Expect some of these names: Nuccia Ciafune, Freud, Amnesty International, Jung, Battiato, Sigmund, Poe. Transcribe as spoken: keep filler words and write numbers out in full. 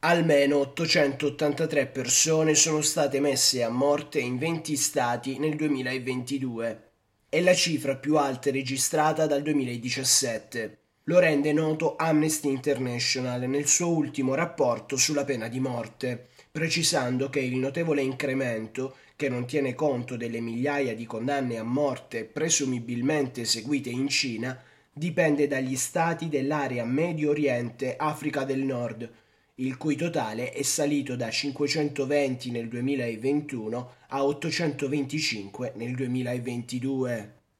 Almeno ottocentottantatré persone sono state messe a morte in venti stati nel duemilaventidue. È la cifra più alta registrata dal duemiladiciassette. Lo rende noto Amnesty International nel suo ultimo rapporto sulla pena di morte, precisando che il notevole incremento, che non tiene conto delle migliaia di condanne a morte presumibilmente eseguite in Cina, dipende dagli stati dell'area Medio Oriente-Africa del Nord, il cui totale è salito da cinquecentoventi nel duemilaventuno a ottocentoventicinque nel duemilaventidue.